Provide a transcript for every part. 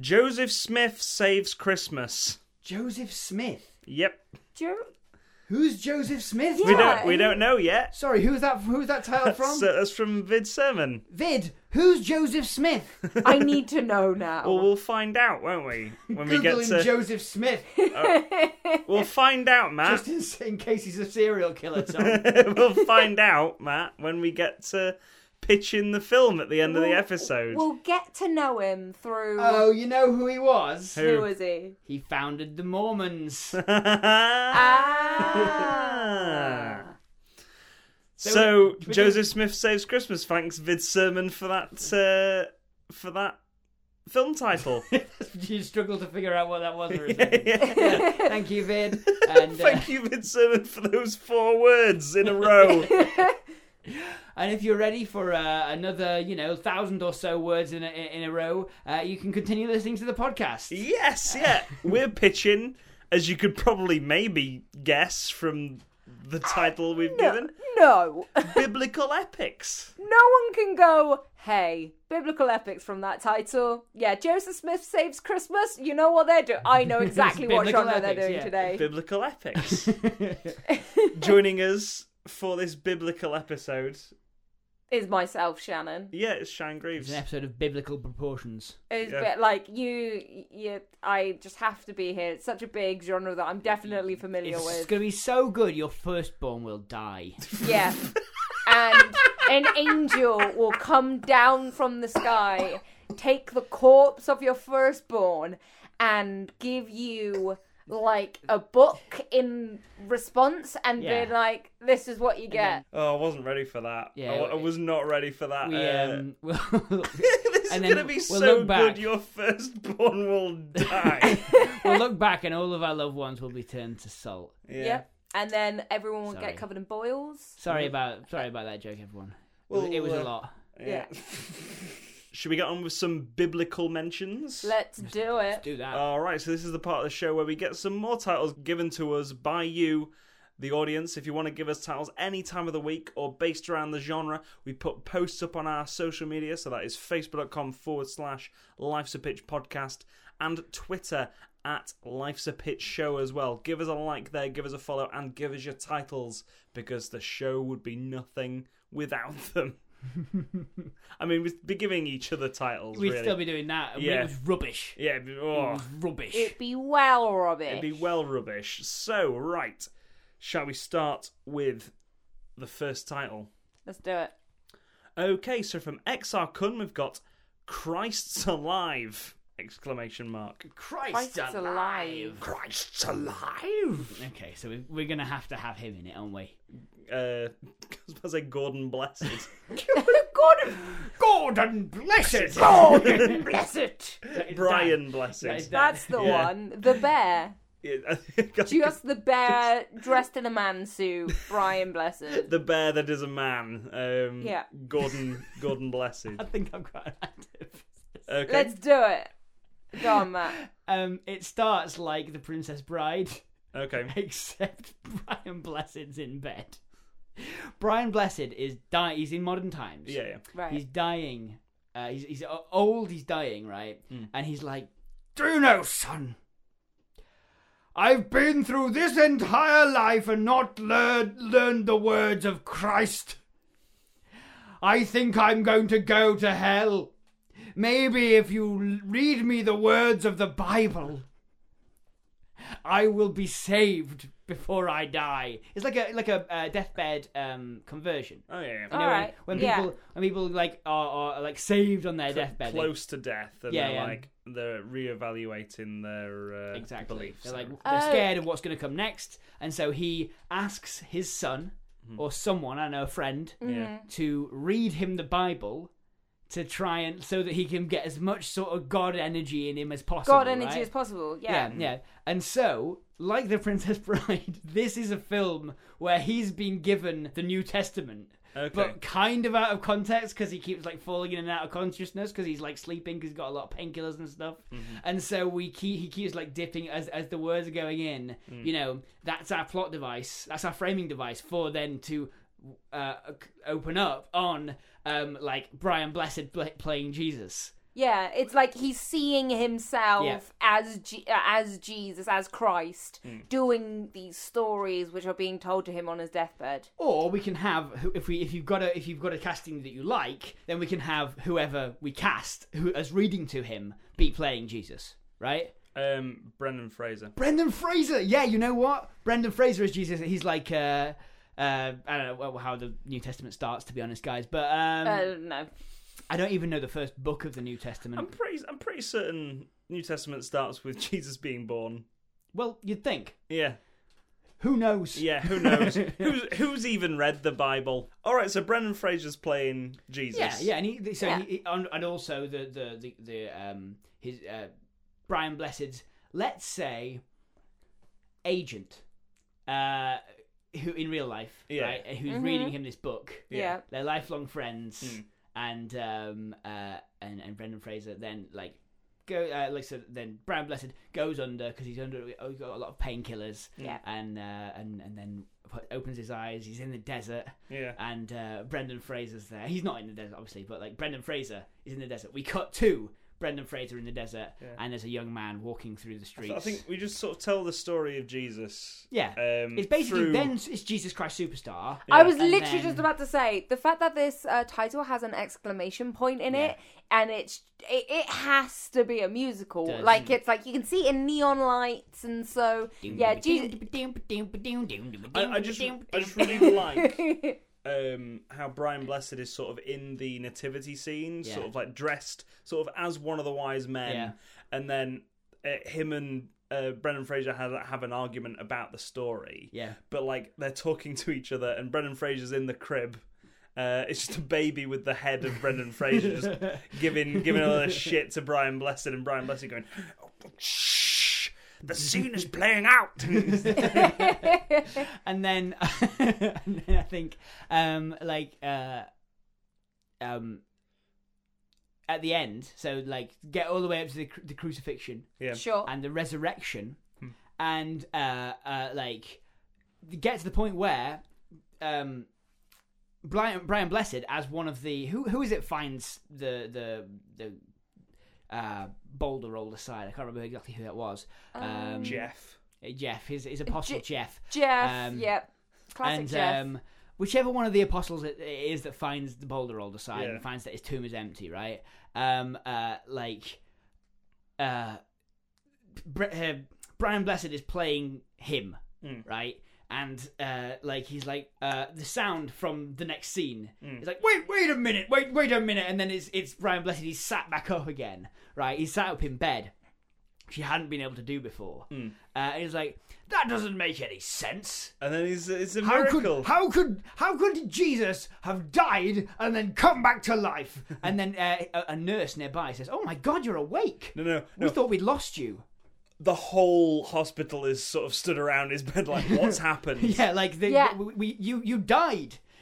Joseph Smith Saves Christmas. Joseph Smith? Yep. Who's Joseph Smith? Yeah. We don't know yet. Sorry, who's that title from? That's from Vid Sermon. Vid, who's Joseph Smith? I need to know now. Well, we'll find out, won't we? When we get to Joseph Smith. We'll find out, Matt. Just in case he's a serial killer, Tom. We'll find out, Matt, when we get to pitching the film at the end of the episode. We'll get to know him through... Oh, you know who he was? Who was he? He founded the Mormons. So Joseph Smith Saves Christmas. Thanks, Vid Sermon, for that film title. You struggled to figure out what that was or something. Yeah. Thank you, Vid. And, thank you, Vid Sermon, for those four words in a row. And if you're ready for another, 1,000 or so words in a row, you can continue listening to the podcast. Yes, yeah. We're pitching, as you could probably maybe guess from the title we've given. No. Biblical epics. No one can go, hey, biblical epics from that title. Yeah, Joseph Smith Saves Christmas. You know what they're doing. I know exactly what genre they're doing today. Biblical epics. Joining us for this biblical episode is myself, Shannon. Yeah, it's Shan Greaves. It's an episode of biblical proportions. It's a bit like I just have to be here. It's such a big genre that I'm definitely familiar with. It's going to be so good, your firstborn will die. Yeah. And an angel will come down from the sky, take the corpse of your firstborn, and give you... like a book in response, and be like, this is what you get. I wasn't ready for that. Yeah, I was not ready for that. This is going to be so good, your firstborn will die. We'll look back and all of our loved ones will be turned to salt. Yeah. And then everyone will get covered in boils. Sorry about that joke, everyone. Well, it was a lot. Yeah. Should we get on with some biblical mentions? Let's do it. Let's do that. All right, so this is the part of the show where we get some more titles given to us by you, the audience. If you want to give us titles any time of the week or based around the genre, we put posts up on our social media. So that is facebook.com/Life's a Pitch podcast and Twitter at Life's a Pitch Show as well. Give us a like there, give us a follow, and give us your titles, because the show would be nothing without them. I mean, we'd be giving each other titles. We'd still be doing that. It was rubbish. Yeah, it was rubbish. It'd be well rubbish. So, right. Shall we start with the first title? Let's do it. Okay, so from XR Kun, we've got Christ's Alive! ! Christ's alive! Christ's alive! Okay, so we're going to have him in it, aren't we? I was about to say Gordon Blessed. Gordon Blessed! Gordon Blessed! Brian Blessed. That's the one. The bear. Yeah. Just the bear dressed in a man suit, Brian Blessed. The bear that is a man. Gordon Blessed. I think I'm quite an active. Okay. Let's do it. Go on, Matt. It starts like The Princess Bride. Okay. Except Brian Blessed's in bed. Brian Blessed is dying. He's in modern times. Yeah, yeah. Right. He's dying. He's old. He's dying, right? Mm. And he's like, "Do you know, son? I've been through this entire life and not learned the words of Christ. I think I'm going to go to hell. Maybe if you read me the words of the Bible, I will be saved before I die." It's like a deathbed conversion. Oh yeah. All right. When people like are like saved on their deathbed, close to death, and they're reevaluating their beliefs. They're they're scared of what's going to come next, and so he asks his son or someone, I know, a friend, to read him the Bible to try and so that he can get as much sort of God energy in him as possible. God energy as possible, yeah. Yeah. And so, like The Princess Bride, this is a film where he's been given the New Testament. Okay. But kind of out of context because he keeps like falling in and out of consciousness because he's like sleeping because he's got a lot of painkillers and stuff. Mm-hmm. And so he keeps like dipping as the words are going in. Mm. You know, that's our plot device. That's our framing device for then to open up on like Brian Blessed playing Jesus. Yeah, it's like he's seeing himself as Jesus, as Christ, doing these stories which are being told to him on his deathbed. Or we can have if you've got a casting that you like, then we can have whoever we cast who as reading to him be playing Jesus, right? Brendan Fraser. Yeah, you know what? Brendan Fraser is Jesus. He's like I don't know how the New Testament starts, to be honest, guys, but no. I don't even know the first book of the New Testament. I'm pretty certain New Testament starts with Jesus being born. Well, you'd think. Yeah. Who knows? Yeah, who knows? Who's even read the Bible? All right, so Brendan Fraser's playing Jesus. Yeah, and also his Brian Blessed's, let's say, agent, who in real life, right? Who's reading him this book? Yeah, they're lifelong friends. Mm. And Brendan Fraser then like go then Brian Blessed goes under because he's got a lot of painkillers and then opens his eyes, he's in the desert and Brendan Fraser's there. He's not in the desert obviously, but like Brendan Fraser is in the desert. We cut to Brendan Fraser in the desert and there's a young man walking through the streets. I think we just sort of tell the story of Jesus. Yeah. It's basically then it's Jesus Christ Superstar. Yeah. I was literally just about to say the fact that this title has an exclamation point in it and it has to be a musical. Does. Like it's like you can see it in neon lights and so Jesus. I just really like how Brian Blessed is sort of in the nativity scene, sort of like dressed sort of as one of the wise men, and then him and Brendan Fraser have an argument about the story. Yeah, but like they're talking to each other, and Brendan Fraser's in the crib. It's just a baby with the head of Brendan Fraser just giving a lot of shit to Brian Blessed, and Brian Blessed going, "Oh, shh. The scene is playing out." and then I think at the end, so like get all the way up to the crucifixion, and the resurrection, and like get to the point where Brian Blessed as one of the who is it finds the boulder rolled aside. I can't remember exactly who that was. Jeff. His apostle Jeff. Classic Jeff. Whichever one of the apostles it is that finds the boulder rolled aside and finds that his tomb is empty, right? Brian Blessed is playing him, right? And he's like the sound from the next scene. It's like wait a minute, and then it's Brian Blessed. He's sat back up again, right? He's sat up in bed, which he hadn't been able to do before. And he's like, that doesn't make any sense. And then it's a miracle. How could Jesus have died and then come back to life? And then a nurse nearby says, "Oh my God, you're awake! No, we thought we'd lost you." The whole hospital is sort of stood around his bed like, what's happened? You died.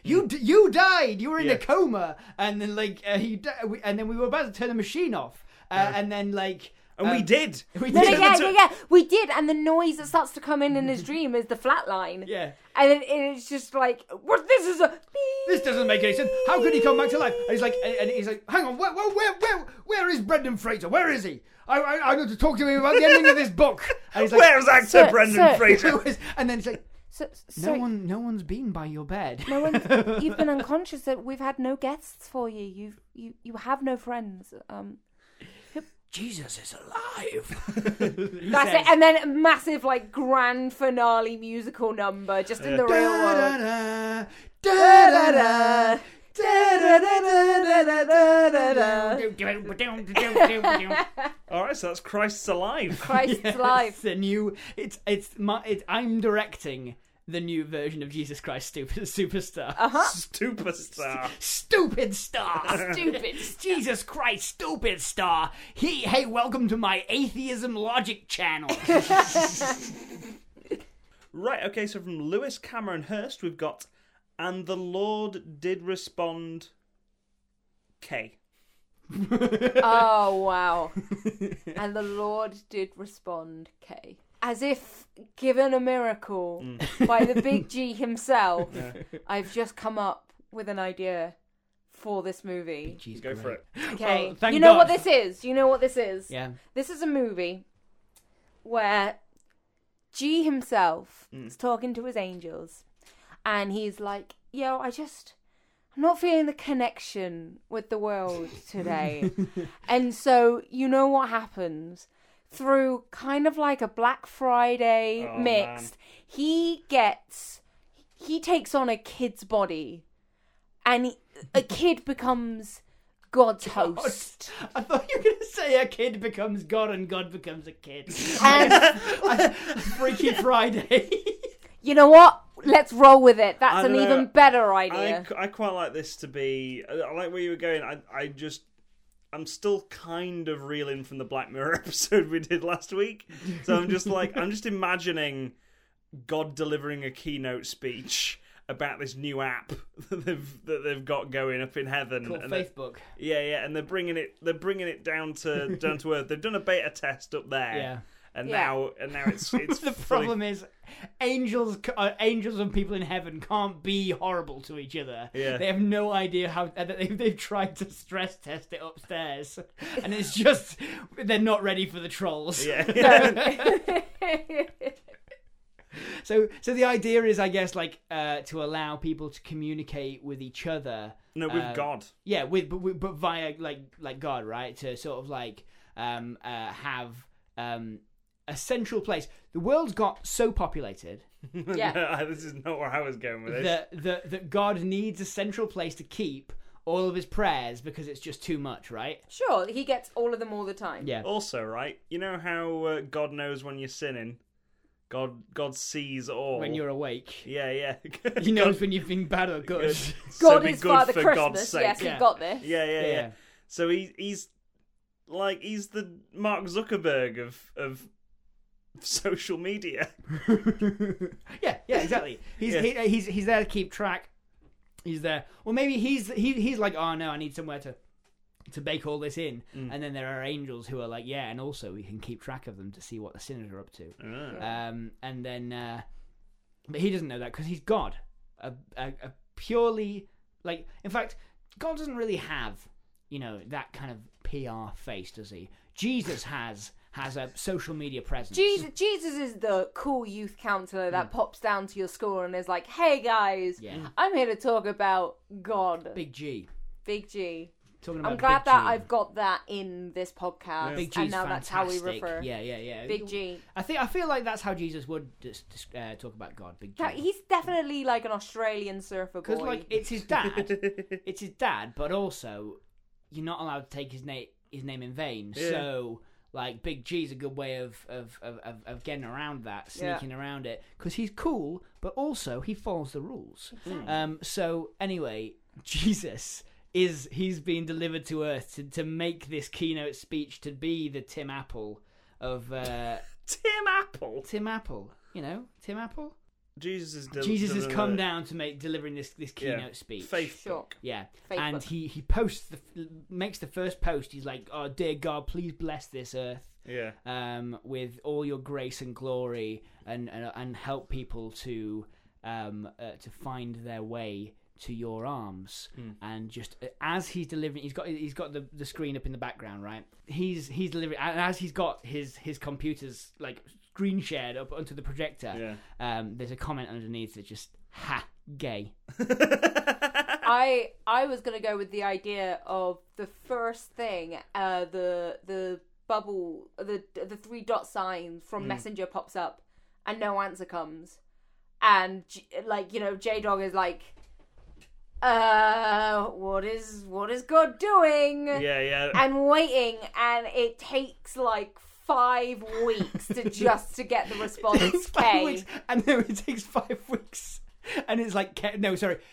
You died. You were in a coma. And then we were about to turn the machine off. And then like... And we did. We did. And the noise that starts to come in his dream is the flat line. Yeah. And it's just like, what? This doesn't make any sense. How could he come back to life? And he's like, hang on, where is Brendan Fraser? Where is he? I need to talk to him about the ending of this book. And he's like, where's actor Brendan Fraser? And then it's like, no one's been by your bed. You've been unconscious. That we've had no guests for you. You have no friends. Jesus is alive. That's it. And then a massive, like, grand finale musical number, just in the real world. All right, so that's Christ's Alive. It's the new. I'm directing the new version of Jesus Christ Superstar. Stupid Star. Jesus Christ Stupid Star. Hey, welcome to my atheism logic channel. Right, okay, so from Lewis Cameron Hurst, we've got, and the Lord did respond, K. Oh, wow. And the Lord did respond, K. As if given a miracle by the big G himself, yeah. I've just come up with an idea for this movie. G's go for it. Okay, well, you know what this is? Yeah. This is a movie where G himself is talking to his angels, and he's like, yo, I'm not feeling the connection with the world today. And so, you know what happens? Through kind of like a Black Friday mixed, man. He takes on a kid's body, and a kid becomes God's host. God. I thought you were going to say a kid becomes God and God becomes a kid. And Freaky Friday. You know what? Let's roll with it. That's an even better idea. I quite like this to be... I like where you were going. I'm still kind of reeling from the Black Mirror episode we did last week. So I'm just like, I'm just imagining God delivering a keynote speech about this new app that they've got going up in heaven. Called Facebook. Yeah, and they're bringing it down to earth. They've done a beta test up there. Yeah. Now it's the problem is angels and people in heaven can't be horrible to each other. Yeah. They have no idea how they've tried to stress test it upstairs, and it's just they're not ready for the trolls. Yeah. So the idea is, I guess, like to allow people to communicate with each other. No, with God. Yeah, but via like God, right? To sort of like have. A central place. The world's got so populated. Yeah, this is not where I was going with it. That God needs a central place to keep all of his prayers because it's just too much, right? Sure, he gets all of them all the time. Yeah. Also, right, you know how God knows when you're sinning. God sees all when you're awake. Yeah. He knows when you've been bad or good. God is Father Christmas. Yes, you've got this. Yeah. So he's like, he's the Mark Zuckerberg of social media. yeah, exactly. He's there to keep track. He's there. Well, maybe he's like, oh no, I need somewhere to bake all this in, and then there are angels who are like, yeah, and also we can keep track of them to see what the sinners are up to. And then, but he doesn't know that because he's God. A purely like, in fact, God doesn't really have, you know, that kind of PR face, does he? Jesus has a social media presence. Jesus is the cool youth counselor that pops down to your school and is like, hey guys, I'm here to talk about God. Big G. Talking about, I'm glad that I've got that in this podcast. Yeah. Big G's and now fantastic. That's how we refer. Yeah. Big G. I feel like that's how Jesus would just talk about God. Big G. He's definitely like an Australian surfer boy. Because like it's his dad, but also you're not allowed to take his name in vain. Yeah. So like Big G's a good way of getting around that, sneaking around it, because he's cool, but also he follows the rules. Exactly. So anyway, Jesus. He's being delivered to Earth to make this keynote speech, to be the Tim Apple of Tim Apple. You know, Tim Apple. Jesus has come down to make delivering this keynote speech. Faith. Sure. Yeah. Facebook. And he posts makes the first post. He's like, oh dear God, please bless this Earth. Yeah. With all your grace and glory, and help people to find their way to your arms. And just as he's delivering, he's got the screen up in the background, right? He's delivering, and as he's got his computer's like screen shared up onto the projector, there's a comment underneath that just, ha, gay. I was gonna go with the idea of the first thing, the bubble, the three dot signs from Messenger pops up, and no answer comes, and like, you know, J-Dog is like, what is God doing? Yeah. And waiting, and it takes like 5 weeks to get the response. And then it takes 5 weeks. And it's like,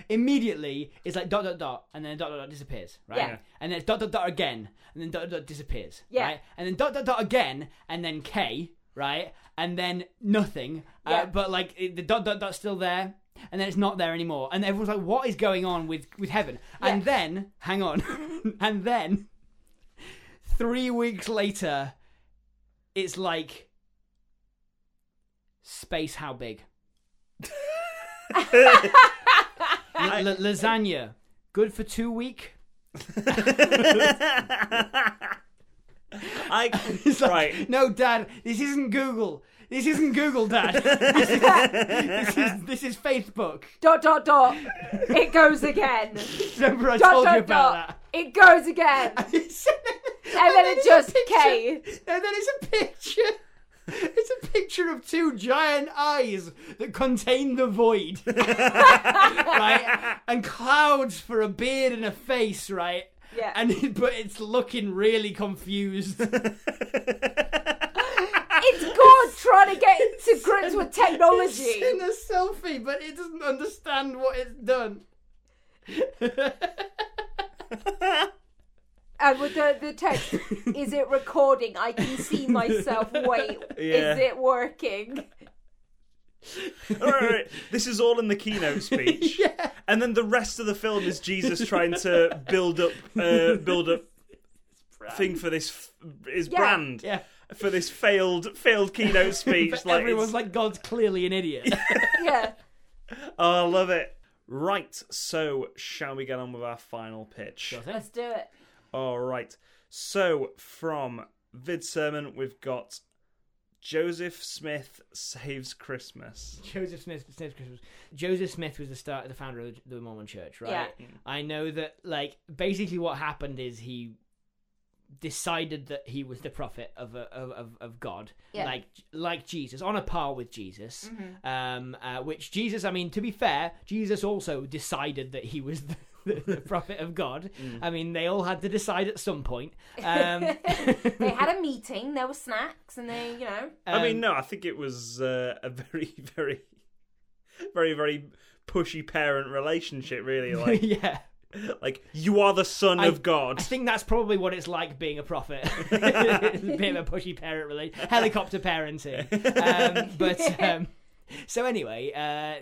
immediately it's like dot, dot, dot, and then dot, dot, dot disappears, right? Yeah. And then it's dot, dot, dot again, and then dot, dot, dot disappears, yeah. Right? And then dot, dot, dot again, and then K, right? And then nothing, yeah. But like the dot, dot, dot's still there, and then it's not there anymore. And everyone's like, what is going on with heaven? Yeah. And then, hang on, and then 3 weeks later, it's like, space how big? Lasagna good for 2 weeks. It's like, right. No, Dad, this isn't Google. This isn't Google, Dad. This is Facebook. Dot, dot, dot. It goes again. Remember I told you about that? It goes again. and then it just K. And then it's a picture. It's a picture of two giant eyes that contain the void, right? And clouds for a beard and a face, right? Yeah. But it's looking really confused. It's God trying to get to grips with technology. It's in a selfie, but it doesn't understand what it's done. And with the text, is it recording? I can see myself. Wait, yeah. Is it working? All right. This is all in the keynote speech. Yeah. And then the rest of the film is Jesus trying to build up thing for this his brand for this failed keynote speech. Everyone's like, God's clearly an idiot. Yeah. Oh, I love it. Right. So, shall we get on with our final pitch? Let's do it. All right, so from Vid Sermon, we've got Joseph Smith Saves Christmas. Joseph Smith Saves Christmas. Joseph Smith was the founder of the Mormon Church, right? Yeah. I know that, like, basically what happened is he decided that he was the prophet of God, yeah. like Jesus, on a par with Jesus. Mm-hmm. Which Jesus, I mean, to be fair, Jesus also decided that he was the prophet of God. Mm. I mean, they all had to decide at some point. They had a meeting, there were snacks, and they, you know. I think it was a very, very, very, very pushy parent relationship, really. Like, yeah. Like, you are the son of God. I think that's probably what it's like being a prophet. It's a bit of a pushy parent relationship. Helicopter parenting. So anyway,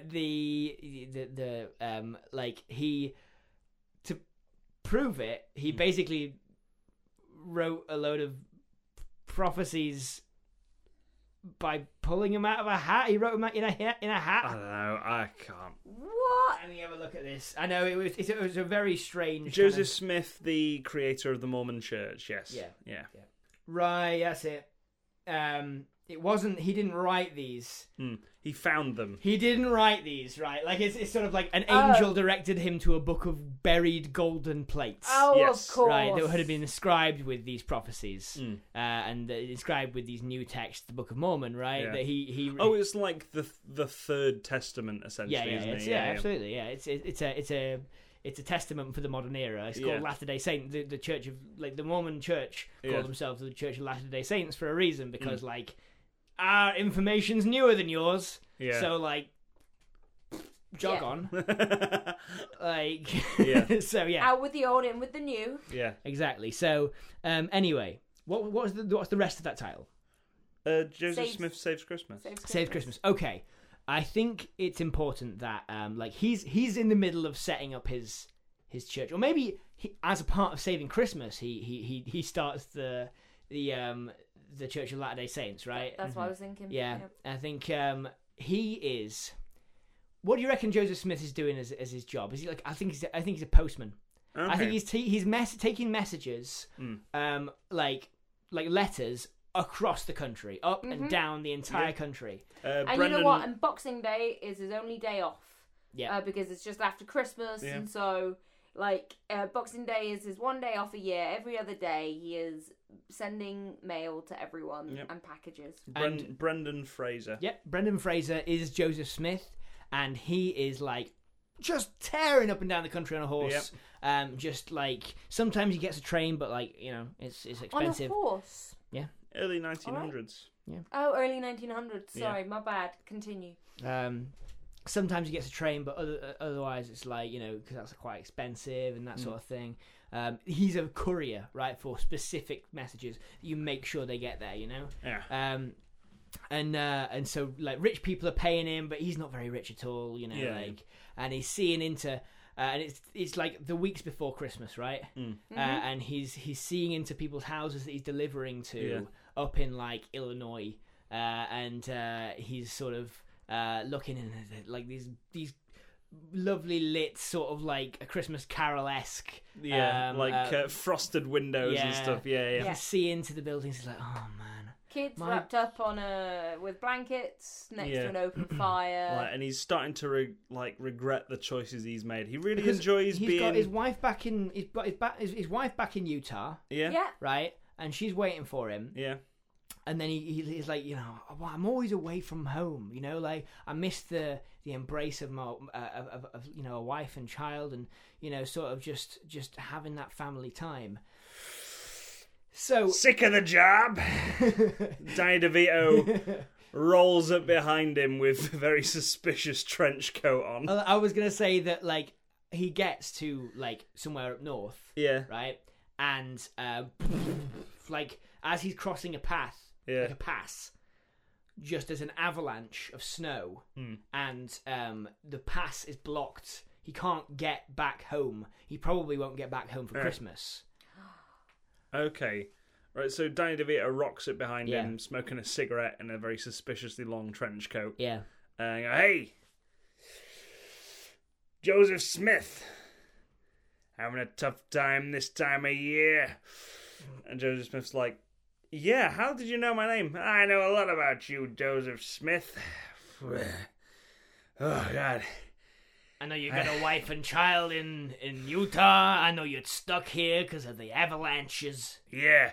he... prove it, he basically wrote a load of prophecies by pulling them out of a hat. He wrote them out in a hat. I don't know, I can't. What? Let me have a look at this. I know, it was a very strange... Joseph Smith, the creator of the Mormon Church, yes. Yeah. Right, that's it. It wasn't... He didn't write these. Mm. He found them. He didn't write these, right? Like, it's sort of like an angel directed him to a book of buried golden plates. Oh, yes. Of course. Right, that had been inscribed with these prophecies. Mm. And inscribed with these new texts, the Book of Mormon, right? Yeah. That he... Oh, it's like the Third Testament, essentially, isn't it? Yeah, absolutely, yeah. It's a testament for the modern era. It's called Latter-day Saints. The Church of... Like, the Mormon Church called themselves the Church of Latter-day Saints for a reason, because, like... Our information's newer than yours, so like, jog on. Out with the old, in with the new. Yeah, exactly. So, anyway, what's the rest of that title? Joseph Smith Saves Christmas. Okay, I think it's important that he's in the middle of setting up his church, or maybe as a part of saving Christmas, he starts the Church of Latter-day Saints, right? That's what I was thinking. Yeah, yeah. I think he is... What do you reckon Joseph Smith is doing as his job? Is he like? I think he's a postman. Okay. I think he's taking messages, like letters across the country, up and down the entire country. And Brendan... you know what? And Boxing Day is his only day off. Yeah, because it's just after Christmas, and so. Like, Boxing Day is his one day off a year. Every other day, he is sending mail to everyone and packages. And Brendan Fraser. Yep, Brendan Fraser is Joseph Smith, and he is, like, just tearing up and down the country on a horse. Yep. Just, like, sometimes he gets a train, but, like, you know, it's expensive. On a horse? Yeah. Early 1900s. Right. Yeah. Oh, early 1900s. Sorry, yeah. My bad. Continue. Sometimes he gets a train, but otherwise it's like, you know, because that's quite expensive and that sort of thing. He's a courier, right, for specific messages. You make sure they get there, you know? Yeah. And so, like, rich people are paying him, but he's not very rich at all, you know? Yeah. Like, and he's seeing into... and it's like the weeks before Christmas, right? Mm-hmm. And he's seeing into people's houses that he's delivering to up in like Illinois, and he's sort of looking in like these lovely lit sort of like a Christmas Carol-esque, frosted windows and stuff. Yeah. You see into the buildings. He's like, oh man. Kids wrapped up on with blankets next to an open fire, like, and he's starting to regret the choices he's made. He really enjoys being. He's got his wife back in. He's got his wife back in Utah. Yeah. Right, and she's waiting for him. Yeah. And then he's like, you know, I'm always away from home. You know, like I miss the embrace of my of you know, a wife and child, and you know, sort of just having that family time. So sick of the job. Danny DeVito rolls up behind him with a very suspicious trench coat on. I was gonna say that, like, he gets to like somewhere up north, right, and like as he's crossing a path, like a pass, just as an avalanche of snow, and the pass is blocked. He can't get back home. He probably won't get back home for Christmas. Okay. Right, so Danny DeVito rocks it behind him, smoking a cigarette in a very suspiciously long trench coat. Yeah. And hey, Joseph Smith, having a tough time this time of year. And Joseph Smith's like, yeah, how did you know my name? I know a lot about you, Joseph Smith. Oh, God. I know you got a wife and child in Utah. I know you're stuck here because of the avalanches. Yeah.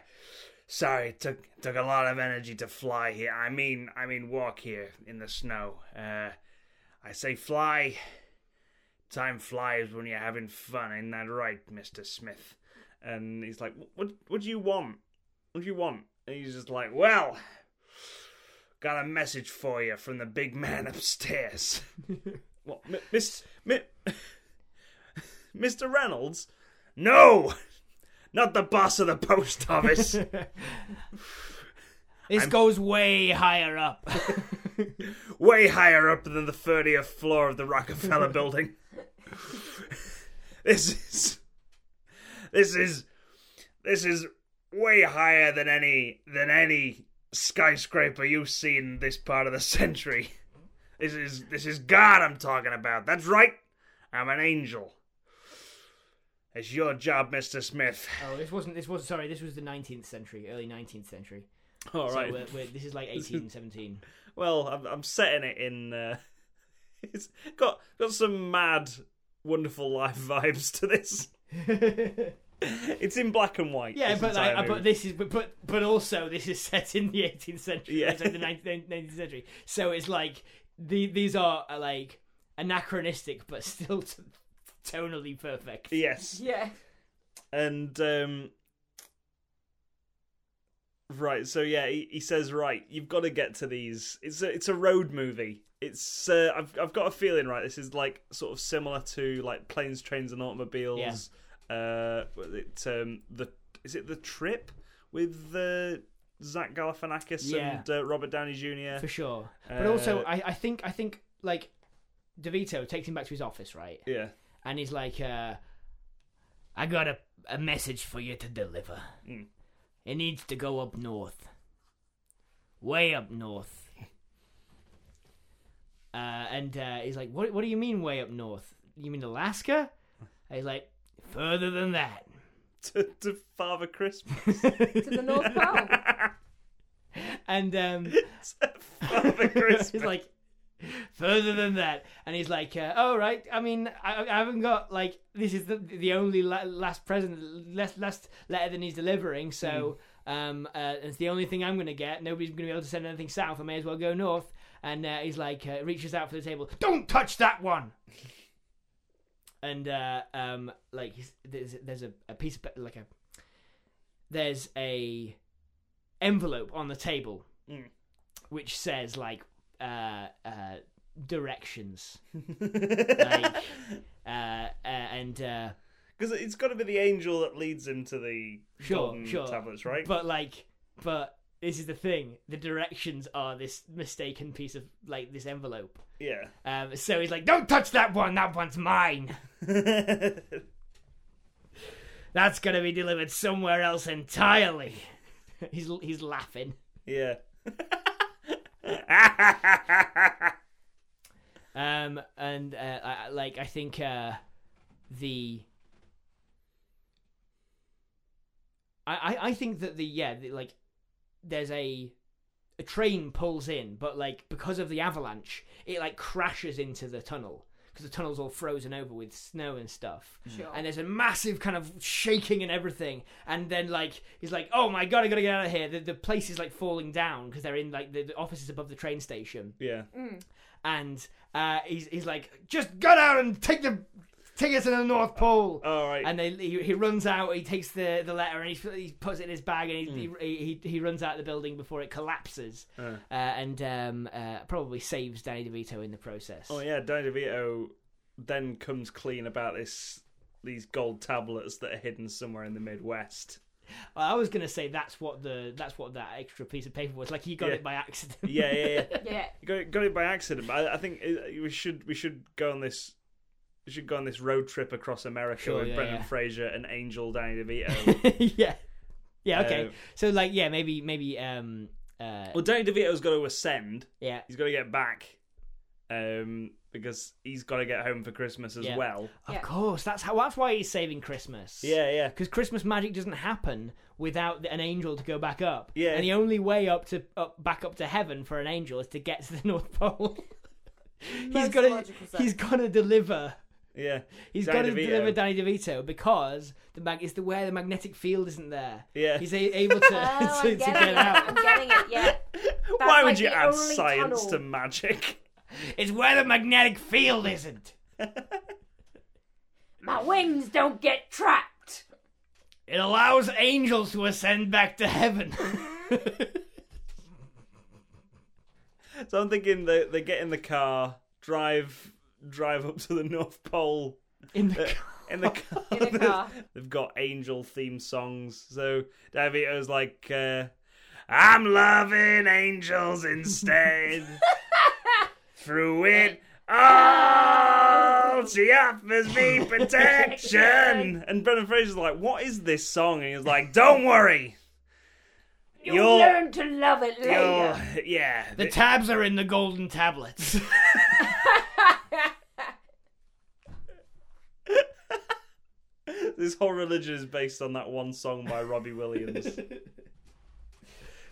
Sorry, it took a lot of energy to fly here. I mean walk here in the snow. I say fly. Time flies when you're having fun. Ain't that right, Mr. Smith? And he's like, what do you want? What do you want? And he's just like, well... Got a message for you from the big man upstairs. What, Mr. Reynolds? No! Not the boss of the post office. This goes way higher up. Way higher up than the 30th floor of the Rockefeller building. This is way higher than any skyscraper you see in this part of the century. This is God I'm talking about. That's right. I'm an angel. It's your job, Mr. Smith. Oh, this wasn't. Sorry, this was the 19th century, early 19th century. All right. So this is like 1817. Well, I'm setting it in. It's got some mad, wonderful life vibes to this. It's in black and white. Yeah, but also this is set in the 18th century. Yeah. It's like the 19th century. So it's like. These are like anachronistic, but still tonally perfect. Yes. Yeah. And right. So yeah, he says, right, you've got to get to these. It's a road movie. It's I've got a feeling, right, this is like sort of similar to like Planes, Trains, and Automobiles. Yeah. The Trip with the. Zach Galifianakis and Robert Downey Jr. For sure. But also, I think like DeVito takes him back to his office, right? Yeah. And he's like, I got a message for you to deliver. Mm. It needs to go up north. Way up north. And he's like, what do you mean way up north? You mean Alaska? And he's like, further than that. To Father Christmas. To the North Pole. And Father Christmas. He's like, further than that. And he's like, oh, right. I mean, I haven't got, like, this is the only last present, last letter that he's delivering. So it's the only thing I'm going to get. Nobody's going to be able to send anything south. I may as well go north. And he's like, reaches out for the table. Don't touch that one. And there's a piece of like a there's a envelope on the table which says like directions, like, and because it's got to be the angel that leads him to the golden tablets, right? But like, but this is the thing: the directions are this mistaken piece of like this envelope. Yeah. So he's like, "Don't touch that one. That one's mine. That's gonna be delivered somewhere else entirely." He's laughing. Yeah. And I think I think that there's a train pulls in, but like because of the avalanche, it like crashes into the tunnel because the tunnel's all frozen over with snow and stuff. Sure. And there's a massive kind of shaking and everything. And then like he's like, "Oh my god, I gotta get out of here." The place is like falling down because they're in like the office is above the train station. Yeah. Mm. And he's like, "Just get out and take the tickets to the North Pole." All right. And he runs out. He takes the letter and he puts it in his bag and he runs out of the building before it collapses. And probably saves Danny DeVito in the process. Oh yeah, Danny DeVito then comes clean about these gold tablets that are hidden somewhere in the Midwest. I was gonna say that's what that extra piece of paper was. Like he got it by accident. Yeah. Got it by accident. But I think we should go on this. We should go on this road trip across America with Brendan Fraser and Angel Danny DeVito. Yeah. Okay. So like, yeah, maybe. Well, Danny DeVito's got to ascend. Yeah. He's got to get back. Because he's got to get home for Christmas as well. Of course, that's why he's saving Christmas. Yeah. Because Christmas magic doesn't happen without an angel to go back up. Yeah. And the only way back up to heaven for an angel is to get to the North Pole. He's got to deliver. Yeah. He's got to deliver Danny DeVito because it's the where the magnetic field isn't there. Yeah. He's able to to get out. I'm getting it. Yeah. That's why would you add science to magic? It's where the magnetic field isn't. My wings don't get trapped. It allows angels to ascend back to heaven. So I'm thinking they get in the car, drive up to the North Pole. In the car. They've got angel themed songs. So DeVito's like, "I'm loving angels instead." Through it all, she offers me protection. And Brendan Fraser's like, "What is this song?" And he's like, "Don't worry. You'll learn to love it later." Yeah. The tabs are in the golden tablets. This whole religion is based on that one song by Robbie Williams.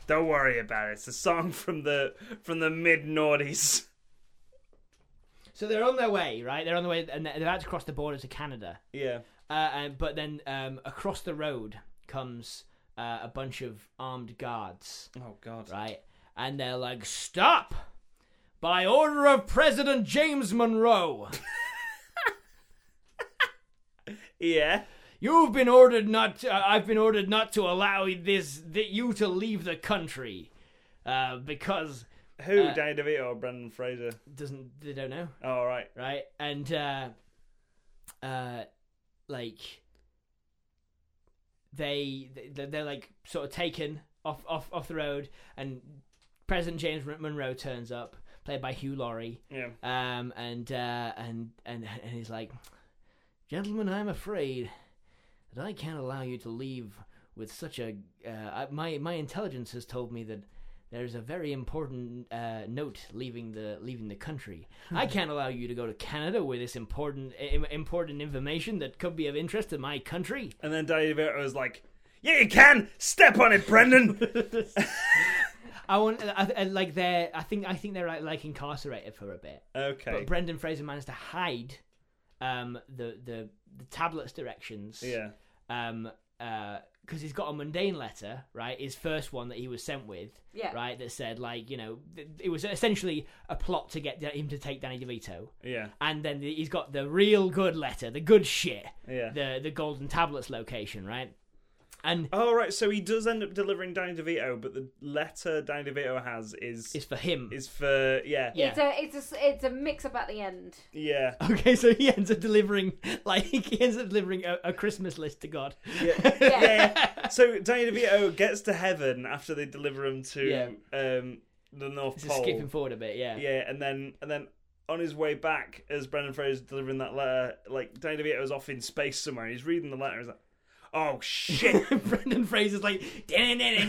Don't worry about it. It's a song from the mid-noughties. So they're on their way, right? They're on the way, and they're about to cross the border to Canada. Yeah. But then across the road comes a bunch of armed guards. Oh, God. Right? And they're like, "Stop! By order of President James Monroe." Yeah. "You've been ordered I've been ordered not to allow you to leave the country. Because..." Who, Danny DeVito or Brendan Fraser? They don't know. Oh, right. Right? And, they're like, sort of taken off the road, and President James Monroe turns up, played by Hugh Laurie. Yeah. And he's like, "Gentlemen, I'm afraid that I can't allow you to leave with such a... my intelligence has told me that there's a very important note leaving the country. I can't allow you to go to Canada with this important information that could be of interest to my country." And then Danny DeVito was like, "Yeah, you can step on it, Brendan." I think they're like incarcerated for a bit. Okay. But Brendan Fraser managed to hide the tablet's directions. Yeah. Because he's got a mundane letter, right? His first one that he was sent with, right? That said, like, you know, it was essentially a plot to get him to take Danny DeVito. Yeah. And then he's got the real good letter, the good shit. Yeah. The golden tablets location, right? And so he does end up delivering Danny DeVito, but the letter Danny DeVito has is for him. Is for It's a mix up at the end. Yeah. Okay, so he ends up delivering a Christmas list to God. Yeah. So Danny DeVito gets to heaven after they deliver him to the North Pole. Just skipping forward a bit, and then on his way back, as Brendan Fraser's delivering that letter, like, Danny DeVito's off in space somewhere, and he's reading the letter, and he's like, oh, shit. Brendan Fraser's like, that's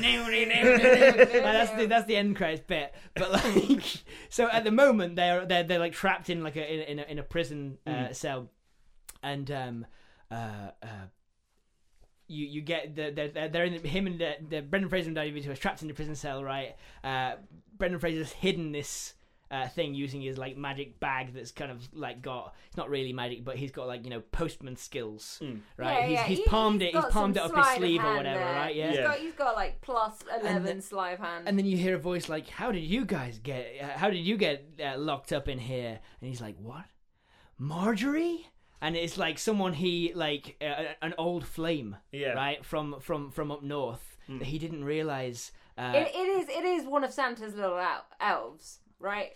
the end credits bit. But, like, so at the moment, they're like trapped in like a prison cell, and you get they're in him and the Brendan Fraser and Danny DeVito are trapped in the prison cell, right? Brendan Fraser's hidden this thing using his like magic bag that's kind of like got, it's not really magic, but he's got like, you know, postman skills, right? He's palmed it up his sleeve or whatever, there. Right? Yeah, he's got like plus 11 sleight of hand. And then you hear a voice like, "How did you get locked up in here?" And he's like, "What, Marjorie?" And it's like someone an old flame, right, from up north that he didn't realize. It is one of Santa's little elves. Right.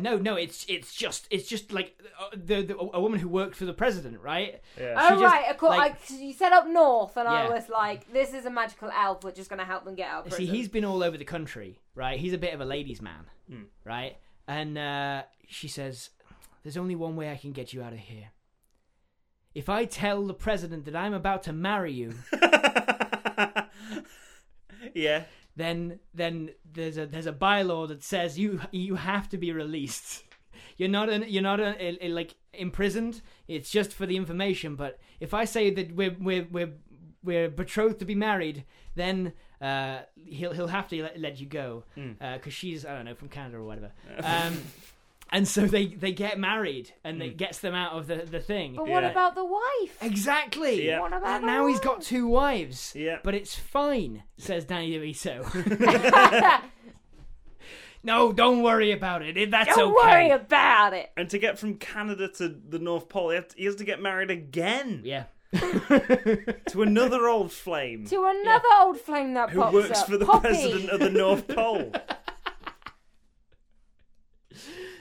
No. It's just like a woman who worked for the president, right? Yeah. Right. Of course, you said up north, and I was like, "This is a magical elf, which is going to help them get out of prison." See, he's been all over the country, right? He's a bit of a ladies' man, right? And she says, "There's only one way I can get you out of here. If I tell the president that I'm about to marry you." Yeah. Then there's a bylaw that says you have to be released. You're not like imprisoned. It's just for the information. But if I say that we're betrothed to be married, then he'll have to let you go because she's, I don't know, from Canada or whatever. And so they get married, and it gets them out of the thing. But what about the wife? Exactly. Yeah. What about now wife? He's got two wives. Yeah. But it's fine, says Danny DeVito. No, don't worry about it. That's okay. Don't worry about it. And to get from Canada to the North Pole, he has to get married again. Yeah. To another old flame. To another old flame that pops up. Who works for the president of the North Pole.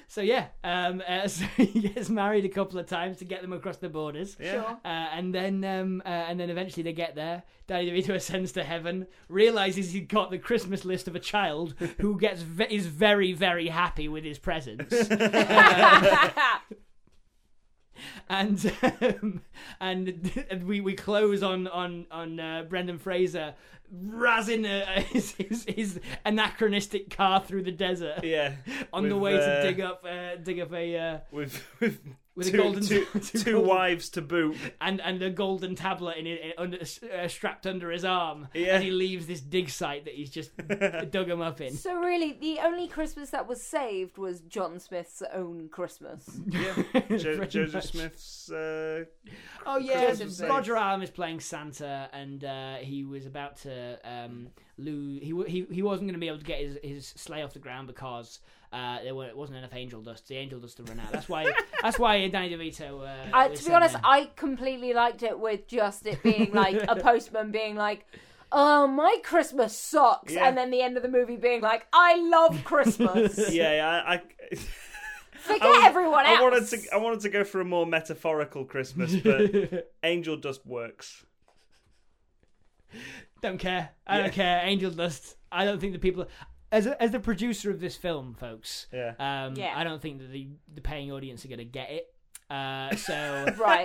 So so he gets married a couple of times to get them across the borders. Yeah. Sure. And then eventually they get there. Danny DeVito ascends to heaven, realizes he's got the Christmas list of a child who is very, very happy with his presents. And we close on Brendan Fraser razzing his anachronistic car through the desert. Yeah, on the way to dig up a with a golden two wives to boot and a golden tablet under strapped under his arm as he leaves this dig site that he's just dug him up in. So really, the only Christmas that was saved was John Smith's own Christmas. Yeah, Joseph Smith's. Roger Allam is playing Santa, and he was about to. He wasn't going to be able to get his sleigh off the ground because it wasn't enough angel dust. The angel dust to run out. That's why Danny DeVito. To be honest, I completely liked it with just it being like a postman being like, "Oh, my Christmas sucks," and then the end of the movie being like, "I love Christmas." Everyone else. I wanted to go for a more metaphorical Christmas, but angel dust works. Don't care. I don't care. Angel dust. I don't think the people, as the producer of this film, folks. Yeah. I don't think that the paying audience are going to get it. Right.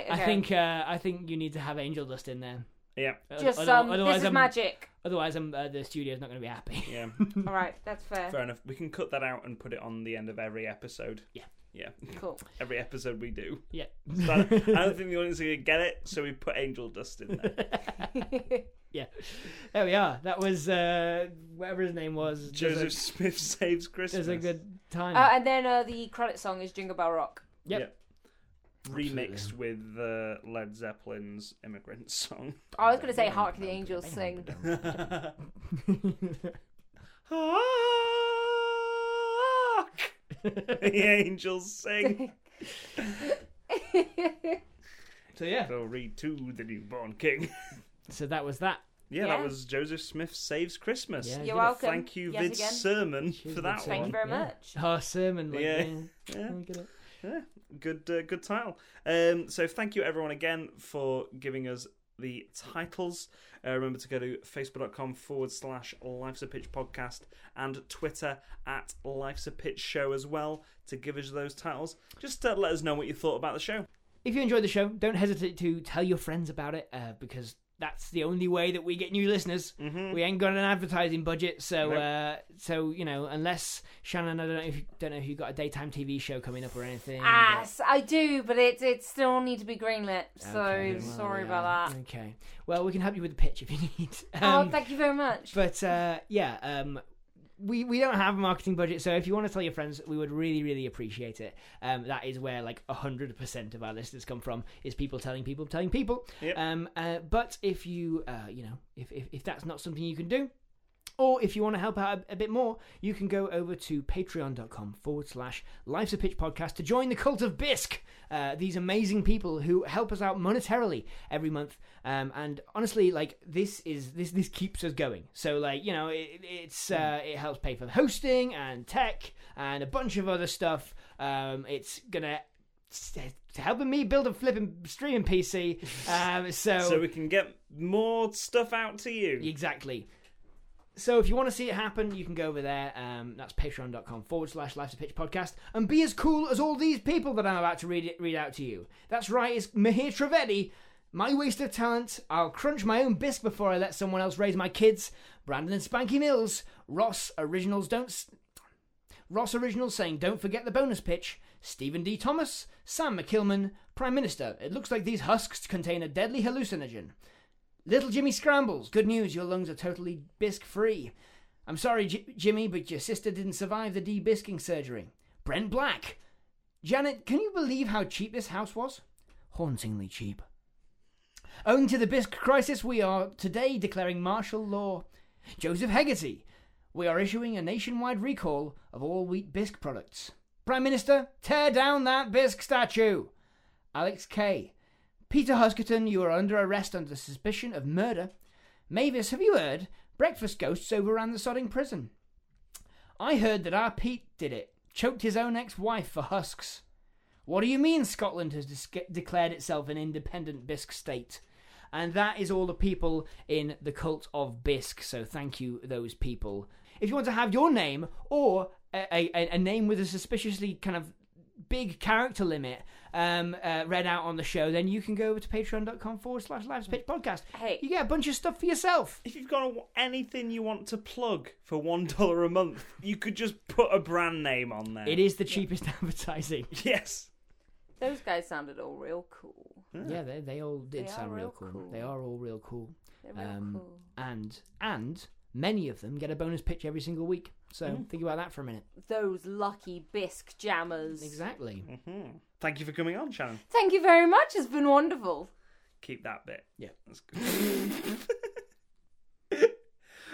Okay. I think you need to have angel dust in there. Yeah. This is magic. Otherwise, the studio's not going to be happy. Yeah. All right. That's fair. Fair enough. We can cut that out and put it on the end of every episode. Yeah. Yeah. Cool. Every episode we do. Yeah. So I don't think the audience are going to get it, so we put angel dust in there. Yeah. There we are. That was whatever his name was. Joseph Smith Saves Christmas. It was a good time. And then the credit song is Jingle Bell Rock. Yep. Remixed with Led Zeppelin's Immigrant Song. I was going to say Hark the Angels Sing. Hark the Angels Sing. So, yeah. Glory to the newborn king. So that was that. Yeah, that was Joseph Smith Saves Christmas. Yeah, you're welcome. Thank you, Vid Sermon, for that one. Thank you very much. Oh, Sermon. Like, good title. So thank you, everyone, again, for giving us the titles. Remember to go to facebook.com/Life's a Pitch podcast and Twitter at Life's a Pitch show as well to give us those titles. Just let us know what you thought about the show. If you enjoyed the show, don't hesitate to tell your friends about it, because that's the only way that we get new listeners. Mm-hmm. We ain't got an advertising budget, so nope. So you know, unless Shannon, I don't know if you got a daytime TV show coming up or anything. I do, but it still need to be greenlit. Okay, so sorry about that. Okay, well, we can help you with the pitch if you need. Thank you very much. But We don't have a marketing budget, so if you want to tell your friends, we would really, really appreciate it. That is where, 100% of our listeners come from, is people telling people telling people. Yep. But if you, if that's not something you can do, or if you want to help out a bit more, you can go over to patreon.com/Life's a Pitch podcast to join the cult of Bisc. These amazing people who help us out monetarily every month. And honestly, this keeps us going. So, it helps pay for the hosting and tech and a bunch of other stuff. It's going to... helping me build a flipping streaming PC. So we can get more stuff out to you. Exactly. So if you want to see it happen, you can go over there. That's patreon.com/Life's a Pitch podcast. And be as cool as all these people that I'm about to read out to you. That's right, it's Mihir Trivedi, My Waste of Talent, I'll Crunch My Own Bisc Before I Let Someone Else Raise My Kids, Brandon and Spanky Mills, Ross Originals saying Don't Forget the Bonus Pitch, Stephen D. Thomas, Sam McKillman, Prime Minister, It Looks Like These Husks Contain a Deadly Hallucinogen, Little Jimmy Scrambles, Good News, Your Lungs Are Totally Bisc-Free. I'm Sorry, Jimmy, But Your Sister Didn't Survive the Debisking Surgery. Brent Black. Janet, Can You Believe How Cheap This House Was? Hauntingly cheap. Owing to the Bisc crisis, we are today declaring martial law. Joseph Hegarty. We are issuing a nationwide recall of all wheat Bisc products. Prime Minister, Tear Down That Bisc Statue. Alex Kay. Peter Huskerton, you are under arrest under suspicion of murder. Mavis, have you heard? Breakfast ghosts overran the sodding prison. I heard that our Pete did it. Choked his own ex-wife for husks. What do you mean Scotland has declared itself an independent Bisc state? And that is all the people in the cult of Bisc, so thank you, those people. If you want to have your name, or a name with a suspiciously kind of big character limit read out on the show, then you can go over to patreon.com/Life's Pitch podcast. Hey, you get a bunch of stuff for yourself. If you've got anything you want to plug for $1 a month, you could just put a brand name on there. It is the cheapest advertising. Yes, those guys sounded all real cool. Yeah, they all did sound real cool. They are all real cool. They're real cool. And many of them get a bonus pitch every single week. So think about that for a minute. Those lucky Bisc jammers. Exactly. Mm-hmm. Thank you for coming on, Shannon. Thank you very much. It's been wonderful. Keep that bit. Yeah. That's good.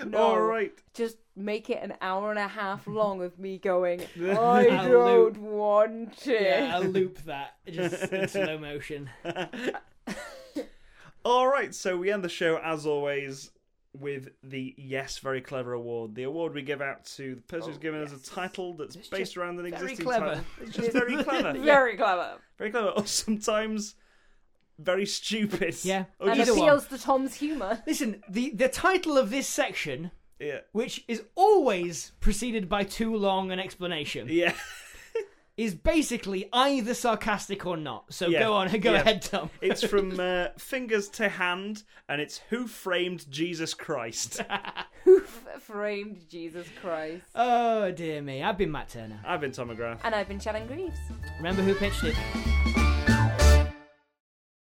No, all right. Just make it an hour and a half long of me going, I don't want it. Yeah, I'll loop that just in slow motion. All right. So we end the show, as always, with the Yes Very Clever Award, the award we give out to the person who's given us a title that's based around an existing title. It's just very clever. Very clever. Very clever. Or sometimes very stupid. Yeah. Or and appeals to Tom's humour. Listen, the title of this section, which is always preceded by too long an explanation, is basically either sarcastic or not. So go ahead, Tom. It's from Fingers to Hand, and it's Who Framed Jesus Christ? Who Framed Jesus Christ? Oh, dear me. I've been Matt Turner. I've been Tom McGrath. And I've been Shannon Greaves. Remember who pitched it.